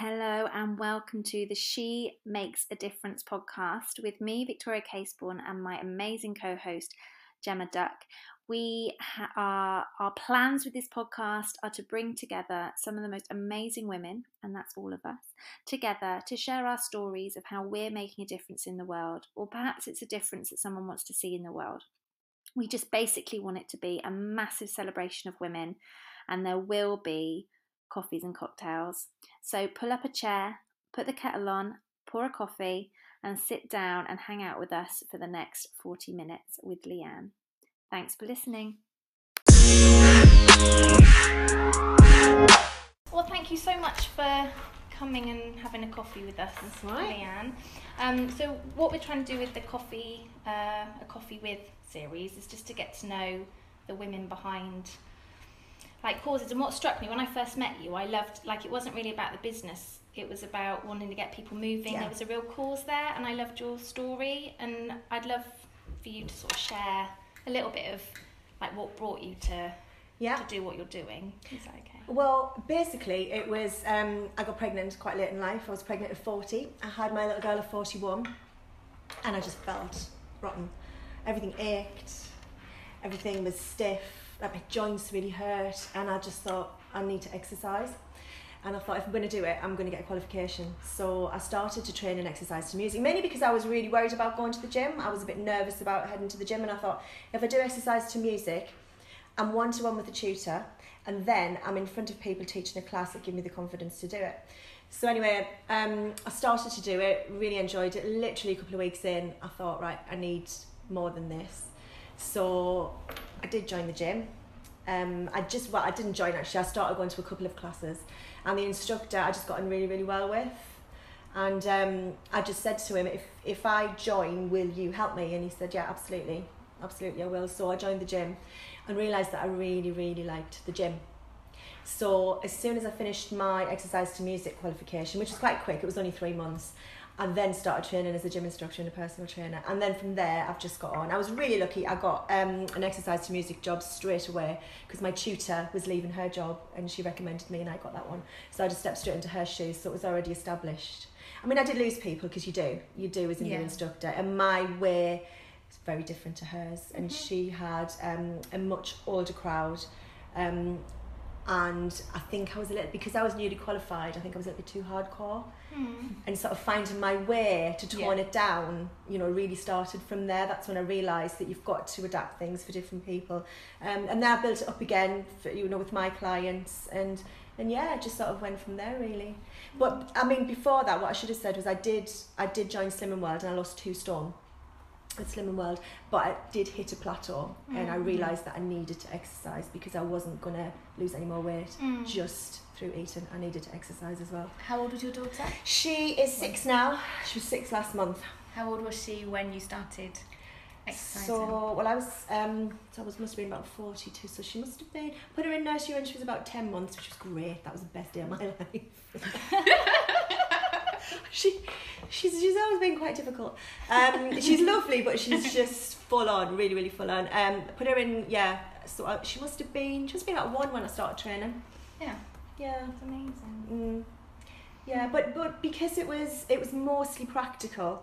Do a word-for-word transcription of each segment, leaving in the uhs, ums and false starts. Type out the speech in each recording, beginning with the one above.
Hello and welcome to the She Makes a Difference podcast with me, Victoria Caseborn, and my amazing co-host, Gemma Duck. We ha- are, our plans with this podcast are to bring together some of the most amazing women, and that's all of us, together to share our stories of how we're making a difference in the world, or perhaps it's a difference that someone wants to see in the world. We just basically want it to be a massive celebration of women, and there will be coffees and cocktails. So pull up a chair, put the kettle on, pour a coffee, and sit down and hang out with us for the next forty minutes with Leanne. Thanks for listening. Well, thank you so much for coming and having a coffee with us, right, Leanne. Um, so what we're trying to do with the coffee, uh, a coffee with series, is just to get to know the women behind like causes. And what struck me when I first met you, I loved, like, it wasn't really about the business, it was about wanting to get people moving. Yeah. There was a real cause there, and I loved your story, and I'd love for you to sort of share a little bit of like what brought you to yeah. to do what you're doing. Is that okay? Well, basically it was, um, I got pregnant quite late in life. I was pregnant at forty. I had my little girl at forty-one, and I just felt rotten. Everything ached, everything was stiff, like my joints really hurt, and I just thought, I need to exercise. And I thought, if I'm going to do it, I'm going to get a qualification. So I started to train and exercise to music, mainly because I was really worried about going to the gym. I was a bit nervous about heading to the gym, and I thought, if I do exercise to music, I'm one-to-one with a tutor, and then I'm in front of people teaching a class that give me the confidence to do it. So anyway, um, I started to do it, really enjoyed it. Literally a couple of weeks in, I thought, right, I need more than this. So I did join the gym. Um, I just, well, I didn't join actually, I started going to a couple of classes, and the instructor I just got on really, really well with, and um, I just said to him, if, if I join, will you help me? And he said, yeah, absolutely, absolutely I will. So I joined the gym and realised that I really, really liked the gym. So as soon as I finished my exercise to music qualification, which was quite quick, it was only three months, I then started training as a gym instructor and a personal trainer. And then from there, I've just got on. I was really lucky. I got um, an exercise to music job straight away because my tutor was leaving her job and she recommended me and I got that one. So I just stepped straight into her shoes. So it was already established. I mean, I did lose people because you do. You do as a yeah. new instructor. And my way is very different to hers. Mm-hmm. And she had um, a much older crowd. Um, And I think I was a little, because I was newly qualified, I think I was a little bit too hardcore. Mm. And sort of finding my way to tone yeah. it down, you know, really started from there. That's when I realised that you've got to adapt things for different people. Um, and then I built it up again, for, you know, with my clients. And, and yeah, I just sort of went from there, really. But, I mean, before that, what I should have said was I did I did join Slimming World and I lost two stone at Slimming World. But I did hit a plateau mm. and I realised that I needed to exercise because I wasn't going to lose any more weight mm. just through eating. I needed to exercise as well. How old was your daughter? She is six now. She was six last month. How old was she when you started exercising? So, well, I was, um, so I was, must have been about forty-two, so she must have been, put her in nursery when she was about ten months, which was great. That was the best day of my life. She, she's, she's always been quite difficult. Um, she's lovely, but she's just full on, really, really full on. Um, put her in, yeah. So I, she must have been, she must have been about one when I started training. Yeah, yeah, that's amazing. Mm. Yeah, but but because it was it was mostly practical.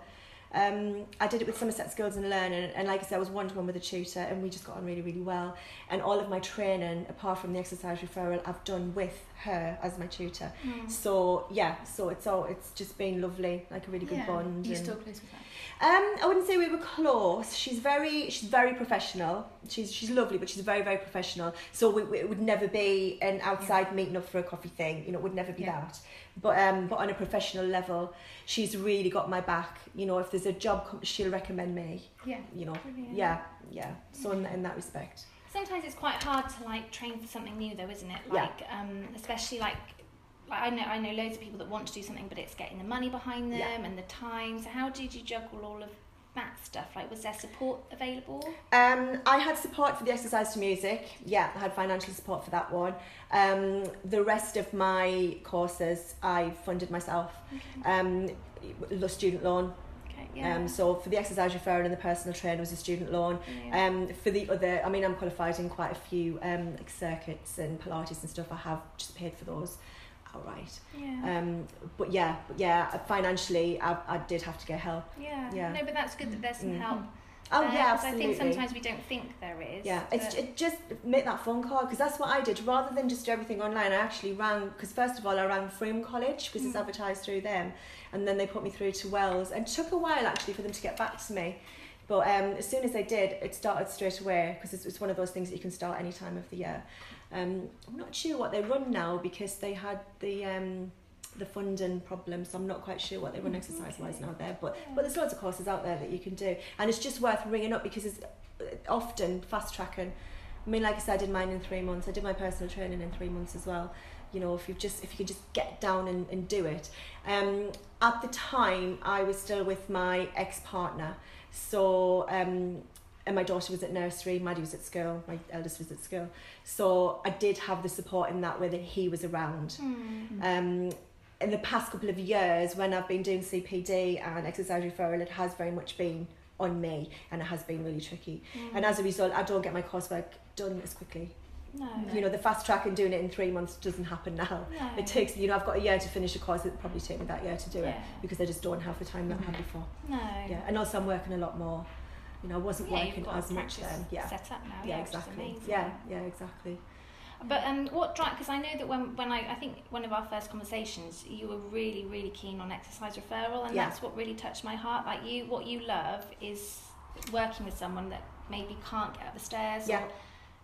Um, I did it with Somerset Skills and Learning, and, and like I said, I was one-to-one with a tutor, and we just got on really, really well. And all of my training, apart from the exercise referral, I've done with her as my tutor. Mm. So yeah, so it's all it's just been lovely, like a really good yeah. bond. Are you and, still close with her? Um, I wouldn't say we were close. She's very, she's very professional. She's she's lovely, but she's very, very professional. So we, we, it would never be an outside yeah. meeting up for a coffee thing. You know, it would never be yeah. that. But um, but on a professional level, she's really got my back. You know, if there's a job, she'll recommend me. Yeah. You know. Brilliant. Yeah, yeah. So in, in that respect. Sometimes it's quite hard to like train for something new, though, isn't it? Like, yeah. um, especially like, like I know I know loads of people that want to do something, but it's getting the money behind them yeah. and the time. So how did you juggle all of that stuff? Like, was there support available? Um, I had support for the exercise to music. Yeah, I had financial support for that one. Um, the rest of my courses I funded myself. Okay. Um, the student loan. Okay. Yeah. Um, so for the exercise referral and the personal trainer was a student loan. Yeah. Um, for the other, I mean, I'm qualified in quite a few um, like circuits and Pilates and stuff. I have just paid for those all right. Yeah. Um, but yeah, but yeah, financially, I, I did have to get help. Yeah. yeah. No, but that's good that there's some mm-hmm. help. Oh there, yeah, absolutely. I think sometimes we don't think there is. Yeah, it's it just make that phone call, because that's what I did. Rather than just do everything online, I actually rang, because first of all I rang Frome College, because mm. it's advertised through them, and then they put me through to Wells, and it took a while actually for them to get back to me. But um, as soon as they did, it started straight away, because it's, it's one of those things that you can start any time of the year. Um, I'm not sure what they run now, because they had the um, the funding problem, so I'm not quite sure what they run exercise-wise okay. now there. But yeah. but there's loads of courses out there that you can do, and it's just worth ringing up, because it's often fast-tracking. I mean, like I said, I did mine in three months. I did my personal training in three months as well. You know, if you just if you could just get down and, and do it. Um, at the time, I was still with my ex-partner. So, um, and my daughter was at nursery, Maddie was at school, my eldest was at school. So I did have the support in that way that he was around. Mm. Um, in the past couple of years, when I've been doing C P D and exercise referral, it has very much been on me, and it has been really tricky. Mm. And as a result, I don't get my coursework done as quickly. No, you know, the fast track and doing it in three months doesn't happen now. No. It takes, you know, I've got a year to finish a course. It'll probably take me that year to do yeah. it, because I just don't have the time that I had before. No. Yeah, and also I'm working a lot more. You know, I wasn't yeah, working as much then. Yeah. Set up now. Yeah, yeah exactly. Yeah, yeah, exactly. But um, what drive? Because I know that when when I I think one of our first conversations, you were really really keen on exercise referral, and yeah. that's what really touched my heart. Like you, what you love is working with someone that maybe can't get up the stairs. Yeah. Or,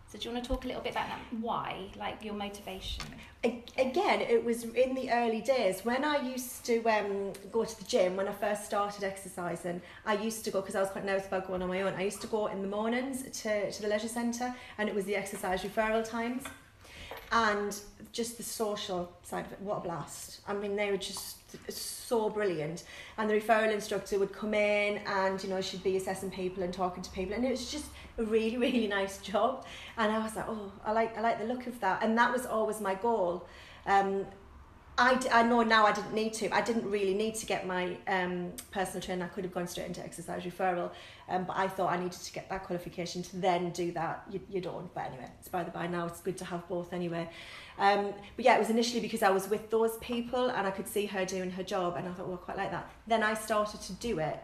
so do you want to talk a little bit about that? Why? Like your motivation? Again, it was in the early days. When I used to um, go to the gym, when I first started exercising, I used to go, because I was quite nervous about going on my own, I used to go in the mornings to, to the leisure centre, and it was the exercise referral times. And just the social side of it, what a blast. I mean, they were just so brilliant. And the referral instructor would come in and, you know, she'd be assessing people and talking to people. And it was just a really, really nice job. And I was like, oh, I like I like the look of that. And that was always my goal. Um, I, I know now I didn't need to. I didn't really need to get my um, personal training. I could have gone straight into exercise referral, um, but I thought I needed to get that qualification to then do that. You, you don't, but anyway, it's by the by now. It's good to have both anyway. Um, but yeah, it was initially because I was with those people and I could see her doing her job, and I thought, well, I quite like that. Then I started to do it,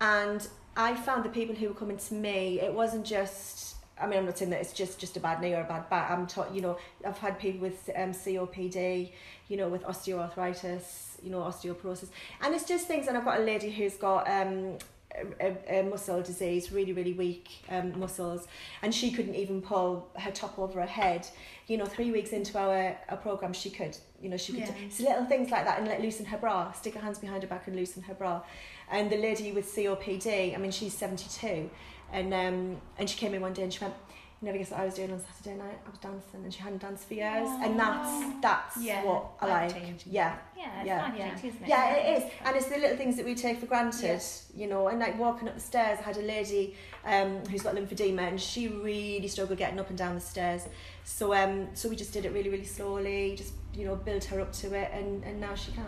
and I found the people who were coming to me, it wasn't just... I mean, I'm not saying that it's just, just a bad knee or a bad back. I'm taught, you know, I've had people with um, C O P D, you know, with osteoarthritis, you know, osteoporosis. And it's just things, and I've got a lady who's got um, a, a muscle disease, really, really weak um, muscles, and she couldn't even pull her top over her head. You know, three weeks into our, our programme, she could, you know, she could. Yeah. So little things like that, and let loosen her bra, stick her hands behind her back and loosen her bra. And the lady with C O P D, I mean, she's seventy-two. And um, and she came in one day and she went, you never guess what I was doing on Saturday night? I was dancing, and she hadn't danced for years. Aww. And that's that's yeah. what I like. Yeah. Yeah, it's yeah. yeah. isn't it? Yeah, it is. And it's the little things that we take for granted, yeah. you know, and like walking up the stairs. I had a lady um, who's got lymphedema, and she really struggled getting up and down the stairs. So um, so we just did it really, really slowly, just, you know, built her up to it, and, and now she can.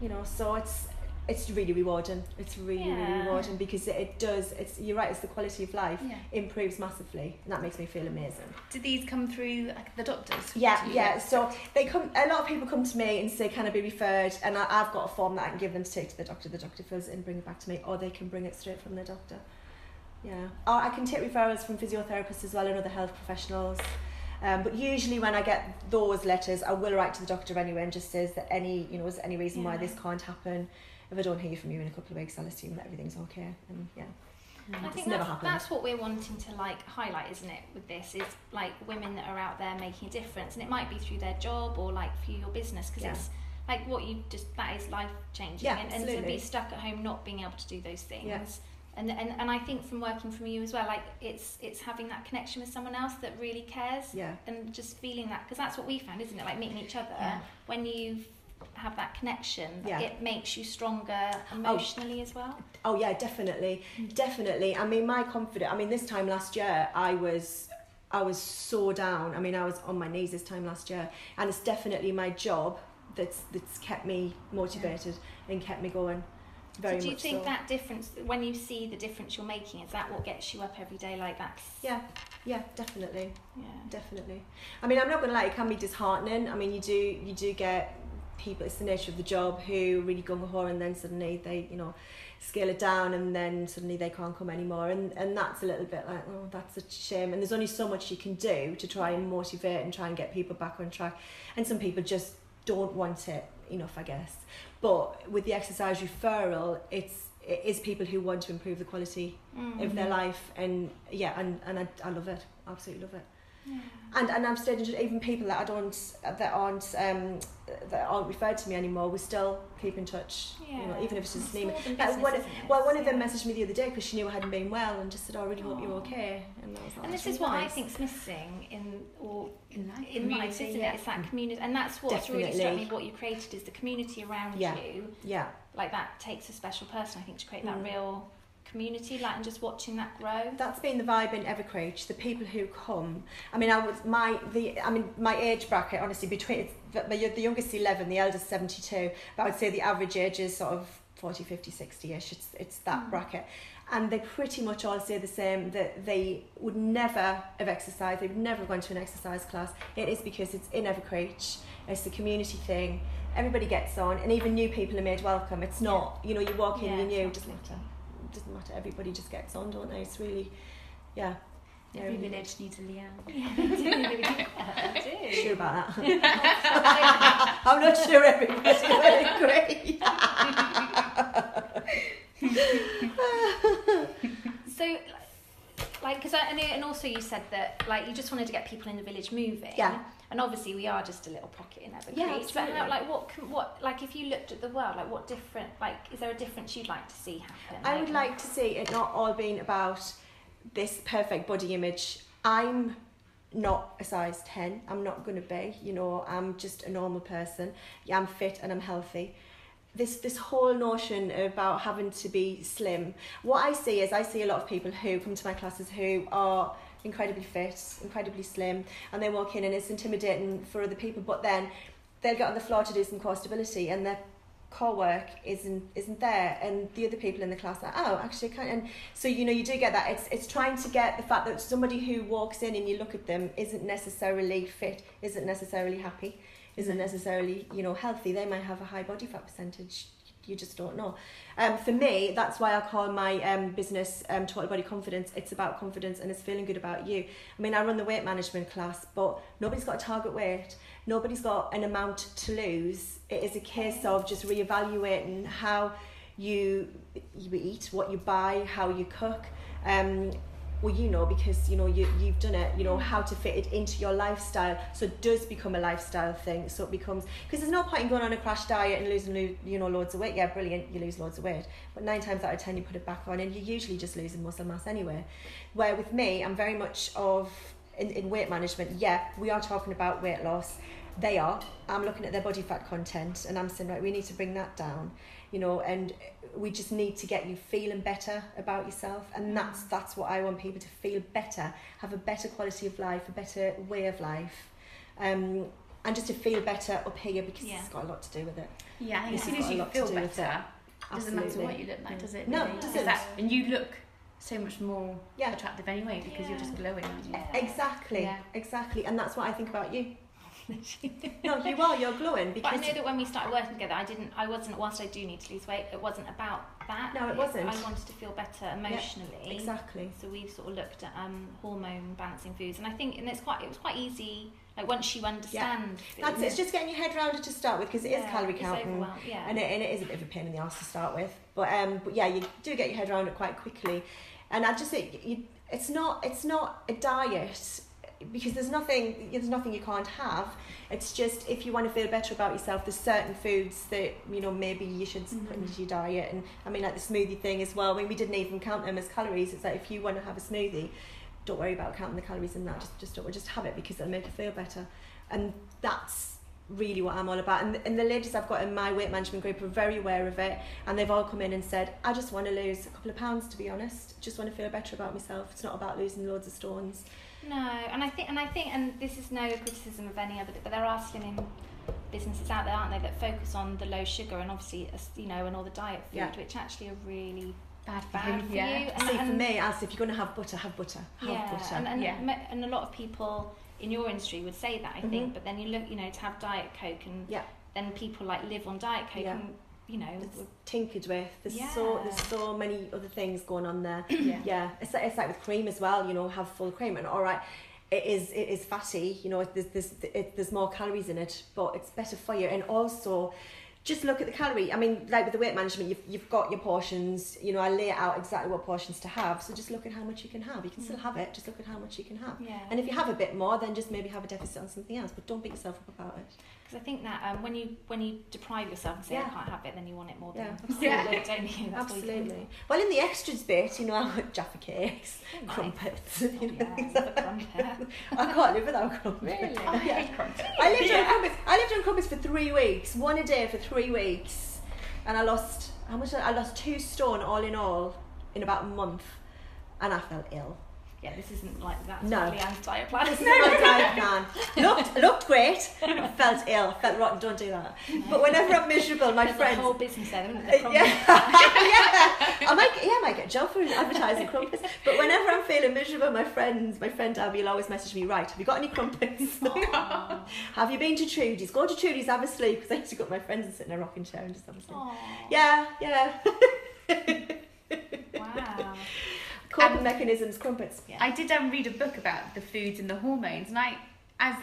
You know, so it's... It's really rewarding. It's really, yeah. really rewarding, because it, it does, it's, you're right, it's the quality of life yeah. improves massively, and that makes me feel amazing. Do these come through like, the doctors? Yeah, yeah. So they come. A lot of people come to me and say, can I be referred? And I, I've got a form that I can give them to take to the doctor. The doctor fills it in, brings it back to me, or they can bring it straight from the doctor. Yeah. Or I can take referrals from physiotherapists as well, and other health professionals. Um, but usually when I get those letters, I will write to the doctor anyway and just says that any, you know, is there any reason yeah. why this can't happen? If I don't hear from you in a couple of weeks, I'll assume that everything's okay. And yeah, I it's think never that's, that's what we're wanting to like highlight, isn't it? With this, is like women that are out there making a difference, and it might be through their job or like through your business, because yeah. it's like what you just that is life changing, yeah, and, and to be stuck at home not being able to do those things. Yeah. And, and and I think from working from you as well, like it's it's having that connection with someone else that really cares, yeah, and just feeling that, because that's what we found, isn't it? Like meeting each other yeah. when you have that connection, yeah. it makes you stronger emotionally oh. as well. Oh yeah, definitely, mm. definitely. I mean, my confidence. I mean, this time last year, I was, I was so down. I mean, I was on my knees this time last year, and it's definitely my job that's that's kept me motivated yeah. and kept me going. Very so do you think so. That difference, when you see the difference you're making, is that what gets you up every day like that? Yeah, Yeah, definitely. Yeah, definitely. I mean, I'm not gonna lie, it can be disheartening. I mean, you do you do get people, it's the nature of the job, who really gung ho, and then suddenly they, you know, scale it down, and then suddenly they can't come anymore, and and that's a little bit like, oh, that's a shame. And there's only so much you can do to try and motivate and try and get people back on track, and some people just don't want it enough, I guess. But with the exercise referral, it's it is people who want to improve the quality mm-hmm. of their life, and yeah, and and I, I love it, absolutely love it. Yeah. And and I'm still even people that I don't that aren't um that aren't referred to me anymore, we still keep in touch. Yeah. You know, even if it's just naming. Like one, well, one of them yeah. messaged me the other day because she knew I hadn't been well, and just said, oh, "I really Aww. hope you're okay." And, that was like, and this is really what nice. I think's missing in or in life, in life isn't yeah. it? It's that community, and that's what's Definitely. really struck me. What you created is the community around yeah. you. Yeah. Like that takes a special person, I think, to create that mm. real community, like, and just watching that grow. That's been the vibe in Evercreech, the people who come. I mean, I was my the I mean my age bracket, honestly, between the, the youngest eleven, the eldest seventy-two, but I would say the average age is sort of forty, fifty, sixty ish. It's it's that mm. bracket, and they pretty much all say the same, that they would never have exercised, they would never have gone to an exercise class. It is because it's in Evercreech, it's the community thing. Everybody gets on, and even new people are made welcome. It's not yeah. you know you walk in, yeah, you knew it doesn't matter. doesn't matter, everybody just gets on, don't they? It's really, yeah. Every yeah. village needs a Leanne. Yeah, they do. They do. Sure about that. I'm not sure everybody's going to agree. So, like, because I know, and also you said that, like, you just wanted to get people in the village moving. Yeah. And obviously we are just a little pocket in Evercreech. Yeah, absolutely. But how, like, what, can, what, like, if you looked at the world, like, what different, like, is there a difference you'd like to see happen? I like, would like to see it not all being about this perfect body image. I'm not a size ten. I'm not going to be, you know, I'm just a normal person. Yeah, I'm fit and I'm healthy. This this whole notion about having to be slim. What I see is I see a lot of people who come to my classes who are incredibly fit, incredibly slim, and they walk in and it's intimidating for other people, but then they'll get on the floor to do some core stability and their core work isn't isn't there, and the other people in the class are, oh, actually I can't. And so, you know, you do get that. It's it's trying to get the fact that somebody who walks in and you look at them isn't necessarily fit, isn't necessarily happy, isn't necessarily, you know, healthy. They might have a high body fat percentage. You just don't know. Um, for me, that's why I call my um, business um, Total Body Confidence. It's about confidence, and it's feeling good about you. I mean, I run the weight management class, but nobody's got a target weight. Nobody's got an amount to lose. It is a case of just reevaluating how you you eat, what you buy, how you cook. Um, well, you know, because, you know, you, you've done it, you know, how to fit it into your lifestyle. So it does become a lifestyle thing. So it becomes, because there's no point in going on a crash diet and losing, you know, loads of weight. Yeah, brilliant, you lose loads of weight. But nine times out of ten, you put it back on and you're usually just losing muscle mass anyway. Where with me, I'm very much of, in, in weight management, yeah, we are talking about weight loss. They are. I'm looking at their body fat content and I'm saying, right, we need to bring that down, you know, and we just need to get you feeling better about yourself. And that's that's what I want people to feel better, have a better quality of life, a better way of life. Um, and just to feel better up here, because yeah. it's got a lot to do with it. Yeah, and as soon as you feel better, it doesn't Absolutely. matter what you look like, does it? Really? No, it doesn't. That, and you look so much more yeah. attractive anyway, because yeah. you're just glowing, aren't you? Exactly, yeah. exactly. And that's what I think about you. No, you are, you're glowing. Because but I know that when we started working together, I didn't, I wasn't, whilst I do need to lose weight, it wasn't about that. No, it wasn't. I wanted to feel better emotionally. Yep, exactly. So we've sort of looked at um, hormone balancing foods. And I think, and it's quite, it was quite easy, like once you understand. Yeah. That's it, it's just getting your head around it to start with, because it yeah, is calorie counting. Yeah. And, it, and it is a bit of a pain in the arse to start with. But, um, but yeah, you do get your head around it quite quickly. And I just think, you, it's not, it's not a diet, because there's nothing there's nothing you can't have. It's just, if you want to feel better about yourself, there's certain foods that, you know, maybe you should mm-hmm. put into your diet. And I mean, like the smoothie thing as well, I mean, we didn't even count them as calories. It's like, if you want to have a smoothie, don't worry about counting the calories in that, just just don't, just have it, because it'll make you feel better. And that's really what I'm all about. And, and the ladies I've got in my weight management group are very aware of it, and they've all come in and said, I just want to lose a couple of pounds, to be honest, just want to feel better about myself. It's not about losing loads of stones. No, and I think, and I think, and this is no criticism of any other, but there are slimming businesses out there, aren't there, that focus on the low sugar and obviously, you know, and all the diet food, yeah. which actually are really bad for, bad for yeah. you. And, See, and, for me, as if you're going to have butter, have butter, have yeah, butter. And, and, yeah. and a lot of people in your industry would say that, I mm-hmm. think, but then you look, you know, to have Diet Coke and yeah. then people like live on Diet Coke yeah. and, you know. It's tinkered with. There's, yeah. so, there's so many other things going on there. yeah. yeah. It's, it's like with cream as well, you know, have full cream and all right. It is it is fatty, you know. There's there's it, there's more calories in it, but it's better for you. And also, just look at the calorie. I mean, like with the weight management, you've you've got your portions. You know, I lay out exactly what portions to have. So just look at how much you can have. You can still have it. Just look at how much you can have. Yeah. And if you have a bit more, then just maybe have a deficit on something else. But don't beat yourself up about it. Because I think that um, when you when you deprive yourself and say yeah. I can't have it, then you want it more than yeah. absolutely, don't you? That's absolutely. You well, in the extras bit, you know, I want Jaffa cakes, nice. crumpets. You know, yeah, things like that. I can't live without crumpets. Really? I hate yeah. crumpets. I lived yeah. on crumpets. I lived on crumpets for three weeks, one a day for three weeks, and I lost how much? I lost two stone all in all in about a month, and I felt ill. Yeah, this isn't like that. No, Leanne's diet plan. This no. isn't my diet plan. Looked, looked great, felt ill, felt rotten. Don't do that. No. But whenever I'm miserable, my There's friends. The whole business there, isn't it? The yeah, yeah. I might, yeah, I might get a job for advertising crumpets. But whenever I'm feeling miserable, my friends, my friend Abby will always message me. Right, have you got any crumpets? Have you been to Trudy's? Go to Trudy's, have a sleep. Because I used to go with my friends and sit in a rocking chair and just have a sleep. Aww. Yeah, yeah. Wow. Coping um, mechanisms, crumpets. Yeah. I did um, read a book about the foods and the hormones, and I, as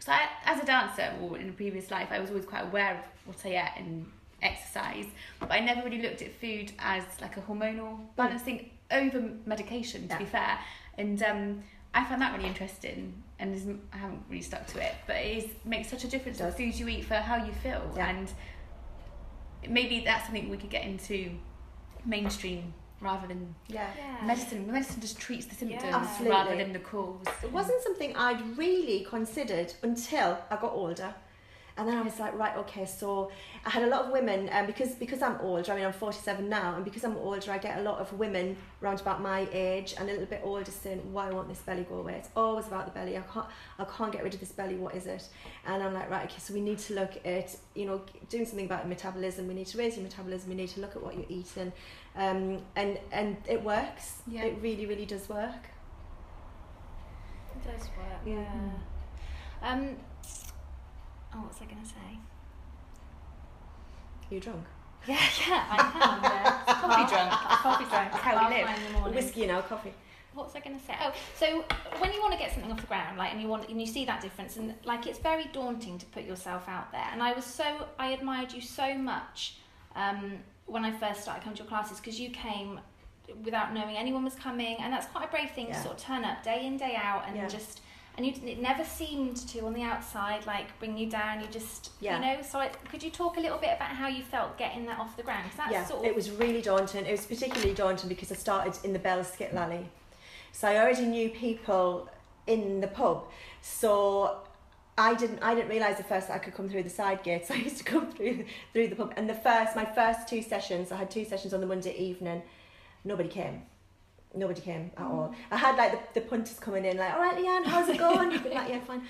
so I, as a dancer or in a previous life, I was always quite aware of what I ate and exercise, but I never really looked at food as like a hormonal balancing mm. over medication. To yeah. be fair, and um, I found that really interesting, and I haven't really stuck to it, but it is, makes such a difference to the foods you eat for how you feel, yeah. and maybe that's something we could get into mainstream. Rather than yeah. yeah, medicine, medicine just treats the symptoms yeah. rather than the cause. It wasn't something I'd really considered until I got older, and then I was like, right, okay. So I had a lot of women, um, because because I'm older. I mean, I'm forty-seven now, and because I'm older, I get a lot of women around about my age and a little bit older saying, "Why won't this belly go away? It's always about the belly. I can't, I can't get rid of this belly. What is it?" And I'm like, right, okay. So we need to look at, you know, doing something about the metabolism. We need to raise your metabolism. We need to look at what you're eating. Um, and and it works. Yeah. It really, really does work. It does work. Yeah. Mm. Um. Oh, what was I going to say? Are you drunk? Yeah, yeah, I am. Yeah. Coffee drunk. Coffee drunk. How we live. Whiskey now, coffee. What was I going to say? Oh, so when you want to get something off the ground, like, and you want, and you see that difference, and like, it's very daunting to put yourself out there. And I was so, I admired you so much. Um. When I first started coming to your classes, because you came without knowing anyone was coming, and that's quite a brave thing yeah. to sort of turn up day in, day out, and yeah. just, and you, it never seemed to on the outside like bring you down. You just, yeah. you know. So I, could you talk a little bit about how you felt getting that off the ground? Cause that's yeah, sort of it was really daunting. It was particularly daunting because I started in the Bell Skit Lally, so I already knew people in the pub, so. I didn't. I didn't realise at first that I could come through the side gates. So I used to come through through the pub. And the first, my first two sessions, I had two sessions on the Monday evening. Nobody came. Nobody came at mm. all. I had like the, the punters coming in, like, "All right, Leanne, how's it going?" You'd be like, "Yeah, fine."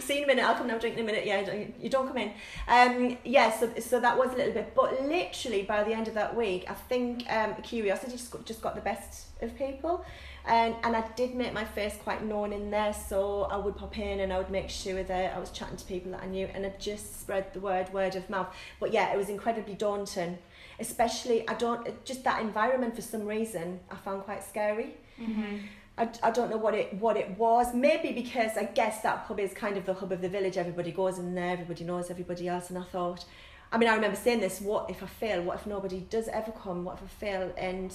See you in a minute. I'll come now. Drink in a minute. Yeah, you don't come in. Um, yeah. So so that was a little bit. But literally by the end of that week, I think um, curiosity just got, just got the best of people. And, and I did make my face quite known in there, so I would pop in and I would make sure that I was chatting to people that I knew, and I just spread the word, word of mouth. But yeah, it was incredibly daunting, especially, I don't, just that environment for some reason I found quite scary. Mm-hmm. I, I don't know what it what it was, maybe because I guess that pub is kind of the hub of the village, everybody goes in there, everybody knows everybody else, and I thought, I mean, I remember saying this, what if I fail? What if nobody does ever come? What if I fail? And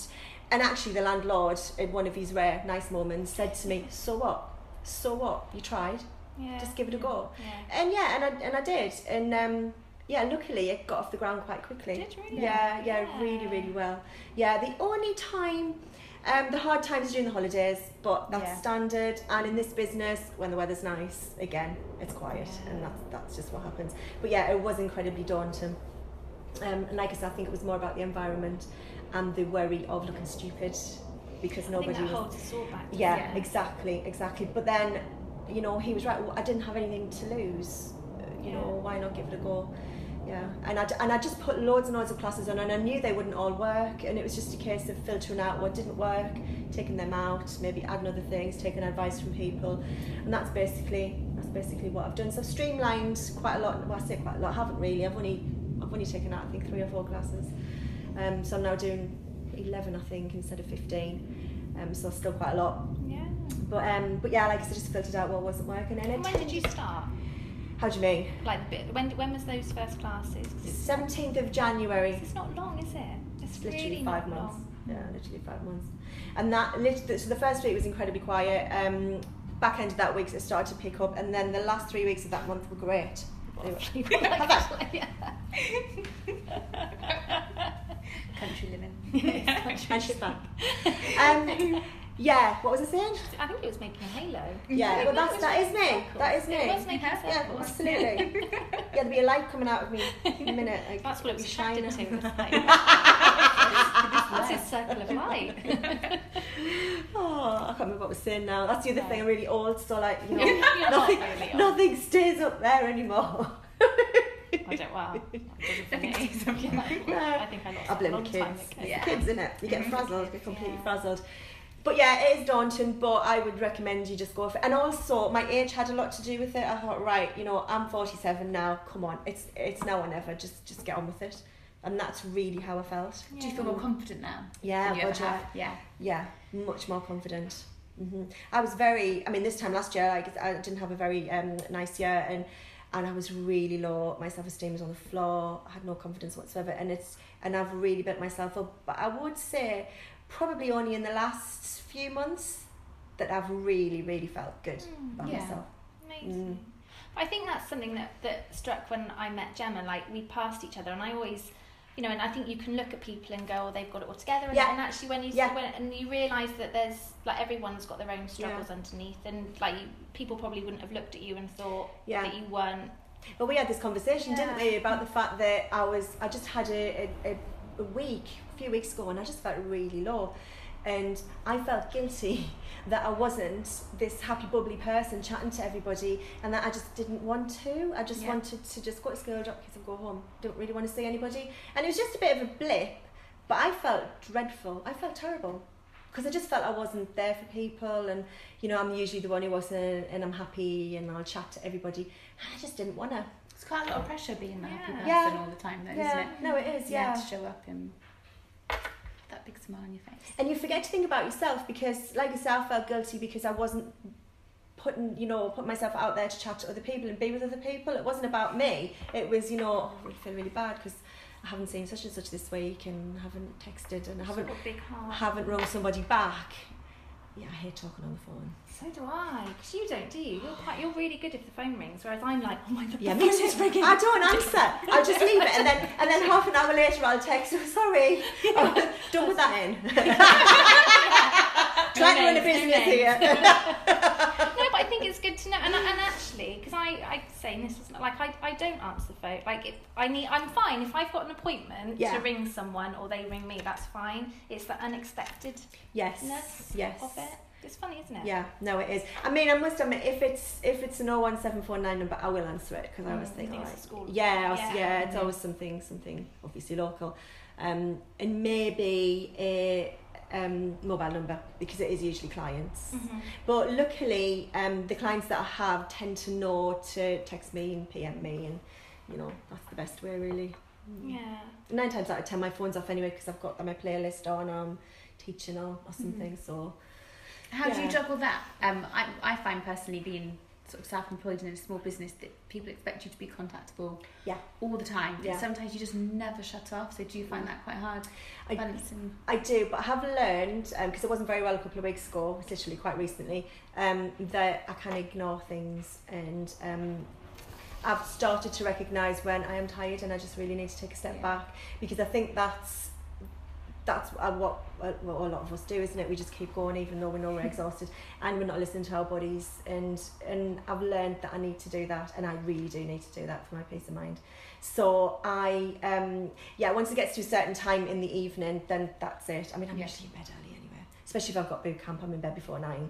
and actually the landlord, in one of his rare nice moments, said to me, so what? So what? You tried? Yeah. Just give it a go. Yeah. And yeah, and I, and I did. And um, yeah, luckily it got off the ground quite quickly. It did, really? Yeah, yeah, yeah, really, really well. Yeah, the only time, um, the hard times are during the holidays, but that's yeah. standard. And in this business, when the weather's nice, again, it's quiet, yeah. and that's, that's just what happens. But yeah, it was incredibly daunting. Um, and like I said, I think it was more about the environment and the worry of looking stupid because I nobody think that holds us all back. Yeah, yeah, exactly, exactly. But then, you know, he was right. I didn't have anything to lose. You yeah. know, why not give it a go? Yeah, and I, and I just put loads and loads of classes on, and I knew they wouldn't all work, and it was just a case of filtering out what didn't work, taking them out, maybe adding other things, taking advice from people, and that's basically that's basically what I've done. So I've streamlined quite a lot. Well, I say quite a lot, I haven't really, I've only, I've only taken out I think three or four classes, um, so I'm now doing eleven I think instead of fifteen, um, so still quite a lot. Yeah. But, um, but yeah, like I said, just filtered out what wasn't working in it. And when did you start? How do you mean? Like, when when was those first classes? seventeenth of January. It's not long, is it? It's literally really five months. Long. Yeah, literally five months. And that, so the first week was incredibly quiet. Um, back end of that week, it started to pick up, and then the last three weeks of that month were great. They were country living. Yes, country. And she's back. Um, Yeah, what was I saying? I think it was making a halo. Yeah, well that's, that is me, that is me. It was making circles. Yeah, absolutely. Yeah, there'll be a light coming out of me in a minute. Like, that's what it was shining into. This that's a circle of light. Oh, I can't remember what I was saying now. That's the other yeah. thing, I'm really old, so like, you know, nothing, really nothing stays up there anymore. I don't, wow. Nothing stays up there. I think I lost I blame a long kids. time ago. Yeah. Kids, innit? You get frazzled, you get completely yeah. frazzled. But yeah, it is daunting, but I would recommend you just go for it. And also, my age had a lot to do with it. I thought, right, you know, I'm forty-seven now. Come on, it's it's now or never. Just just get on with it. And that's really how I felt. Yeah. Do you feel more confident now? Yeah, but yeah, yeah, yeah, much more confident. Mm-hmm. I was very. I mean, this time last year, like, I didn't have a very um, nice year, and and I was really low. My self-esteem was on the floor. I had no confidence whatsoever, and it's and I've really built myself up. But I would say, probably only in the last few months that I've really, really felt good mm, about yeah. myself. Amazing. Mm. I think that's something that, that struck when I met Gemma. Like, we passed each other, and I always, you know, and I think you can look at people and go, "Oh, they've got it all together." And, yeah. and actually, when you yeah. when and you realise that there's like everyone's got their own struggles yeah. underneath, and like you, people probably wouldn't have looked at you and thought yeah. that you weren't. Well, we had this conversation, yeah. didn't we, about the fact that I was. I just had a a, a, a week. few weeks ago, and I just felt really low, and I felt guilty that I wasn't this happy bubbly person chatting to everybody, and that I just didn't want to. I just yeah. wanted to just go to school, drop kids and go home. Don't really want to see anybody, and it was just a bit of a blip, but I felt dreadful. I felt terrible because I just felt I wasn't there for people, and you know, I'm usually the one who wasn't, and I'm happy and I'll chat to everybody, and I just didn't want to. It's quite a lot of pressure being that happy yeah. person yeah. all the time though, yeah. isn't it? No, it is, yeah. You have to show up and that big smile on your face. And you forget to think about yourself, because like I said, I felt guilty because I wasn't putting, you know, putting myself out there to chat to other people and be with other people. It wasn't about me. It was, you know, oh, I feel really bad because I haven't seen such and such this week, and I haven't texted, and I haven't, haven't rung somebody back. Yeah, I hate talking on the phone. So do I, because you don't, do you? You're quite, you're really good if the phone rings, whereas I'm like, oh my god, yeah, me too. Ringing. I don't answer. I just leave it, and then and then half an hour later I'll text. Oh, sorry, oh, don't put that in. Trying to run a business here. No, but I think it's good to know, and and actually, because I I saying this is not, like I I don't answer the phone. Like if I need, I'm fine if I've got an appointment yeah. to ring someone or they ring me. That's fine. It's the unexpected. Yes. Yes. Of it. It's funny, isn't it? Yeah, no, it is. I mean, I must admit, if it's if it's an oh one seven four nine number, I will answer it, because I always think, oh, it's like, yeah, yeah, yeah, it's always something, something obviously local, um, and maybe a um, mobile number, because it is usually clients. Mm-hmm. But luckily, um, the clients that I have tend to know to text me and P M me, and you know, that's the best way, really. Yeah. Nine times out of ten, my phone's off anyway because I've got my playlist on, or I'm teaching or, or something, mm-hmm. so. How yeah. do you juggle that? Um, I I find personally, being sort of self-employed and in a small business, that people expect you to be contactable yeah. all the time. Yeah. And sometimes you just never shut off. So do you find that quite hard? I, balancing? I do, but I have learned, because um, I wasn't very well a couple of weeks ago, it's literally quite recently, um, that I can ignore things, and um, I've started to recognise when I am tired and I just really need to take a step yeah. back, because I think that's That's what, what a lot of us do, isn't it? We just keep going even though we know we're exhausted, and we're not listening to our bodies. And and I've learned that I need to do that, and I really do need to do that for my peace of mind. So I, um, yeah, once it gets to a certain time in the evening, then that's it. I mean, I'm yeah. usually in bed early anyway, especially if I've got boot camp. I'm in bed before nine.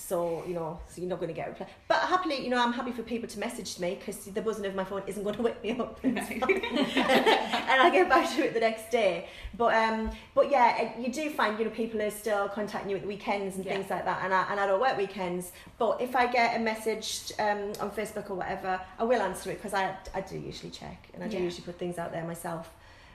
So, you know, so you're not going to get a reply. But happily, you know, I'm happy for people to message me, because the buzzing of my phone isn't going to wake me up. No. And I get back to it the next day. But um, but yeah, you do find, you know, people are still contacting you at the weekends and yeah. things like that. And I, and I don't work weekends. But if I get a message um, on Facebook or whatever, I will answer it, because I, I do usually check. And I do yeah. usually put things out there myself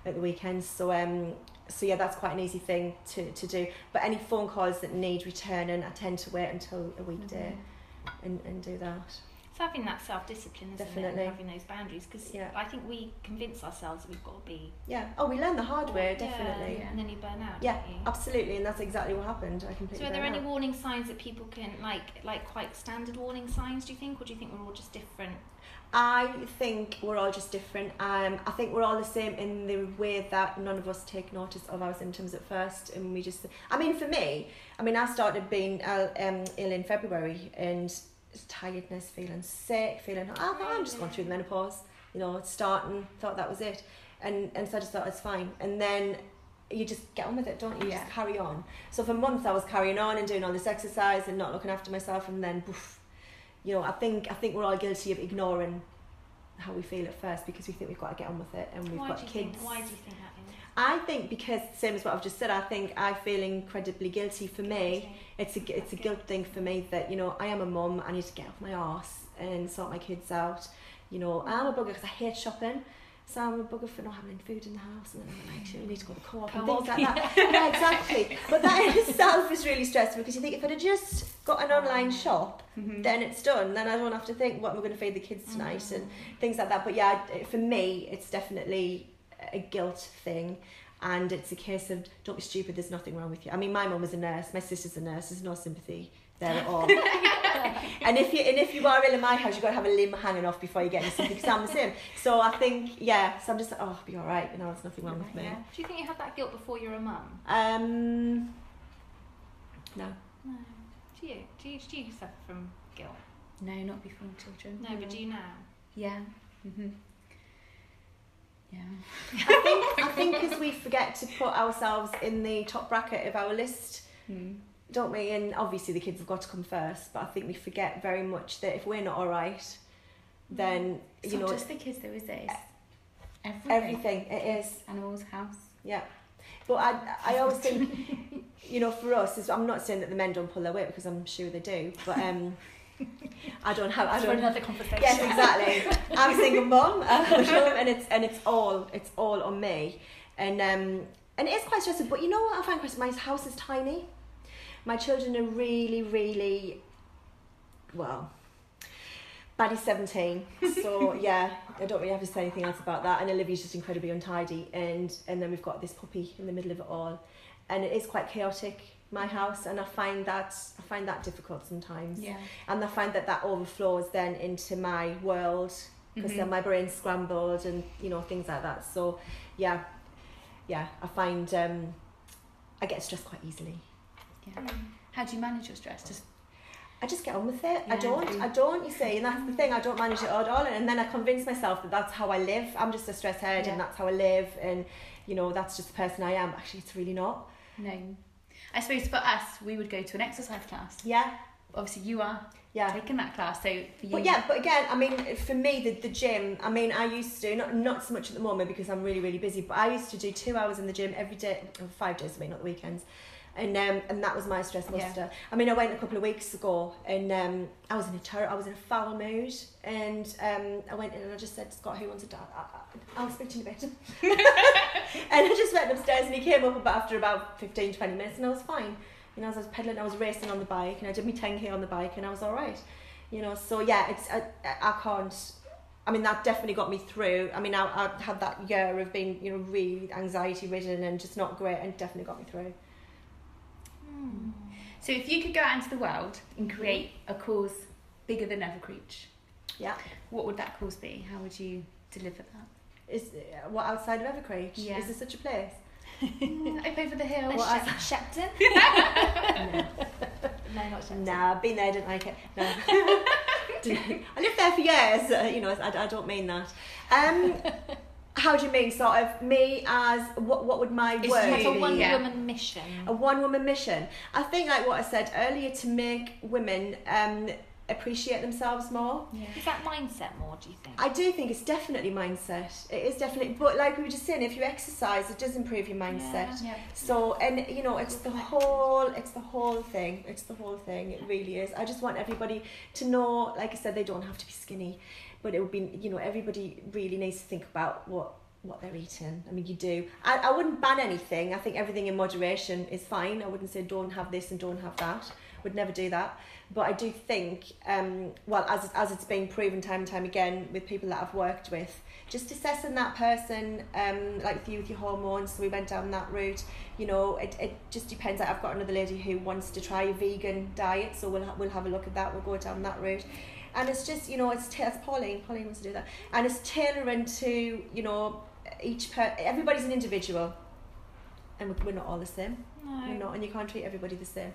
at the weekends. So, um, so yeah, that's quite an easy thing to, to do. But any phone calls that need returning, I tend to wait until a weekday mm-hmm. and, and do that. It's having that self-discipline, isn't Definitely. It? And having those boundaries, because yeah. I think we convince ourselves we've got to be... Yeah, oh, we learn the hard way, definitely. Yeah, yeah. And then you burn out, Yeah, don't you? Absolutely, and that's exactly what happened. I completely So are there any out. warning signs that people can, like, like quite standard warning signs, do you think, or do you think we're all just different? I think we're all just different. Um, I think we're all the same in the way that none of us take notice of our symptoms at first, and we just... I mean, for me, I mean, I started being ill, um, ill in February, and... tiredness, feeling sick, feeling oh, I'm just going through the menopause, you know, starting, thought that was it, and and so I just thought it's fine, and then you just get on with it, don't you? You yeah. just carry on. So for months I was carrying on and doing all this exercise and not looking after myself, and then poof, you know, I think I think we're all guilty of ignoring how we feel at first, because we think we've got to get on with it, and we've why got do you kids. Think, why do you think that is? I think because, same as what I've just said, I think I feel incredibly guilty. For me, it's a, it's a guilt thing for me that, you know, I am a mum, I need to get off my arse and sort my kids out. You know, I'm a bugger because I hate shopping, so I'm a bugger for not having food in the house, and then I'm like, sure, we need to go to Co-op and things like that. Yeah, exactly. But that in itself is really stressful, because you think, if I'd have just got an online shop, mm-hmm. then it's done, then I don't have to think, what am I going to feed the kids tonight, mm-hmm. and things like that. But yeah, for me, it's definitely... a guilt thing, and it's a case of don't be stupid, there's nothing wrong with you. I mean, my mum was a nurse, my sister's a nurse, there's no sympathy there at all. and if you and if you are ill in my house, you've got to have a limb hanging off before you get anything, because I'm the same. So I think, yeah, so I'm just like, oh, I'll be all right, you know, there's nothing wrong right, with me. Yeah. Do you think you had that guilt before you were a mum? Um, no. No. Do you? Do you, do you suffer from guilt? No, not before children. No, no, but do you now? Yeah. Mm-hmm. Yeah. I think I think because we forget to put ourselves in the top bracket of our list, mm. don't we? And obviously the kids have got to come first, but I think we forget very much that if we're not all right, then mm. you know, just the kids, though, is it? It's everything. Everything it is. Animals, house. Yeah, but I I always think, you know, for us, is, I'm not saying that the men don't pull their weight, because I'm sure they do, but um. I don't have. I don't, for another conversation. Yes, exactly. I'm a single mum, and it's and it's all it's all on me, and um and it is quite stressful. But you know what I find, Chris? My house is tiny. My children are really, really well. Baddie's seventeen, so yeah, I don't really have to say anything else about that. And Olivia's just incredibly untidy, and and then we've got this puppy in the middle of it all, and it is quite chaotic. My house, and I find that I find that difficult sometimes, yeah. and I find that that overflows then into my world, because mm-hmm. then my brain's scrambled, and you know, things like that. So, yeah, yeah, I find um, I get stressed quite easily. Yeah. How do you manage your stress? Just I just get on with it. Yeah, I don't. I don't. You see, and that's the thing. I don't manage it at all, and then I convince myself that that's how I live. I'm just a stress head, yeah. and that's how I live, and you know, that's just the person I am. Actually, it's really not. No. I suppose for us, we would go to an exercise class. Yeah. Obviously, you are yeah. taking that class, so for you... But yeah, but again, I mean, for me, the, the gym, I mean, I used to, not not so much at the moment because I'm really, really busy, but I used to do two hours in the gym every day, five days a week, not the weekends, and um, and that was my stress buster. Yeah. I mean, I went a couple of weeks ago, and um, I was in a ter- I was in a foul mood, and um, I went in and I just said to Scott, who wants a dad? I, I, I'll speak to you in a bit. And I just went upstairs, and he came up about, after about fifteen, twenty minutes, and I was fine. You know, as I was pedalling, I was racing on the bike, and I did my ten K on the bike, and I was all right. You know, so yeah, it's I, I can't... I mean, that definitely got me through. I mean, I, I had that year of being, you know, really anxiety-ridden and just not great, and definitely got me through. Hmm. So if you could go out into the world and create a cause bigger than Evercreech, yeah, what would that cause be? How would you deliver that? Is uh, what outside of Evercreech? Yeah. Is there such a place? Mm, up over the hill. What I... Shepton? No. No, not Shepton. Nah, been there, didn't like it. No. I lived there for years. Uh, you know, I, I don't mean that. Um, How do you mean, sort of, me as, what What would my work be? It's like a one-woman mission. A one-woman mission. I think, like what I said earlier, to make women um, appreciate themselves more. Yeah. Is that mindset more, do you think? I do think it's definitely mindset. It is definitely, but like we were just saying, if you exercise, it does improve your mindset. Yeah, yeah. So, and, you know, it's the whole, it's the whole thing. It's the whole thing, it really is. I just want everybody to know, like I said, they don't have to be skinny. But it would be, you know, everybody really needs to think about what, what they're eating. I mean, you do. I, I wouldn't ban anything. I think everything in moderation is fine. I wouldn't say don't have this and don't have that. Would never do that. But I do think, um, well, as, as it's been proven time and time again with people that I've worked with, just assessing that person, um, like you with your hormones, so we went down that route. You know, it, it just depends. Like I've got another lady who wants to try a vegan diet, so we'll, we'll have a look at that. We'll go down that route. And it's just, you know, it's, it's Pauline, Pauline wants to do that. And it's tailoring to, you know, each per, everybody's an individual. And we're not all the same. No. We're not, and you can't treat everybody the same.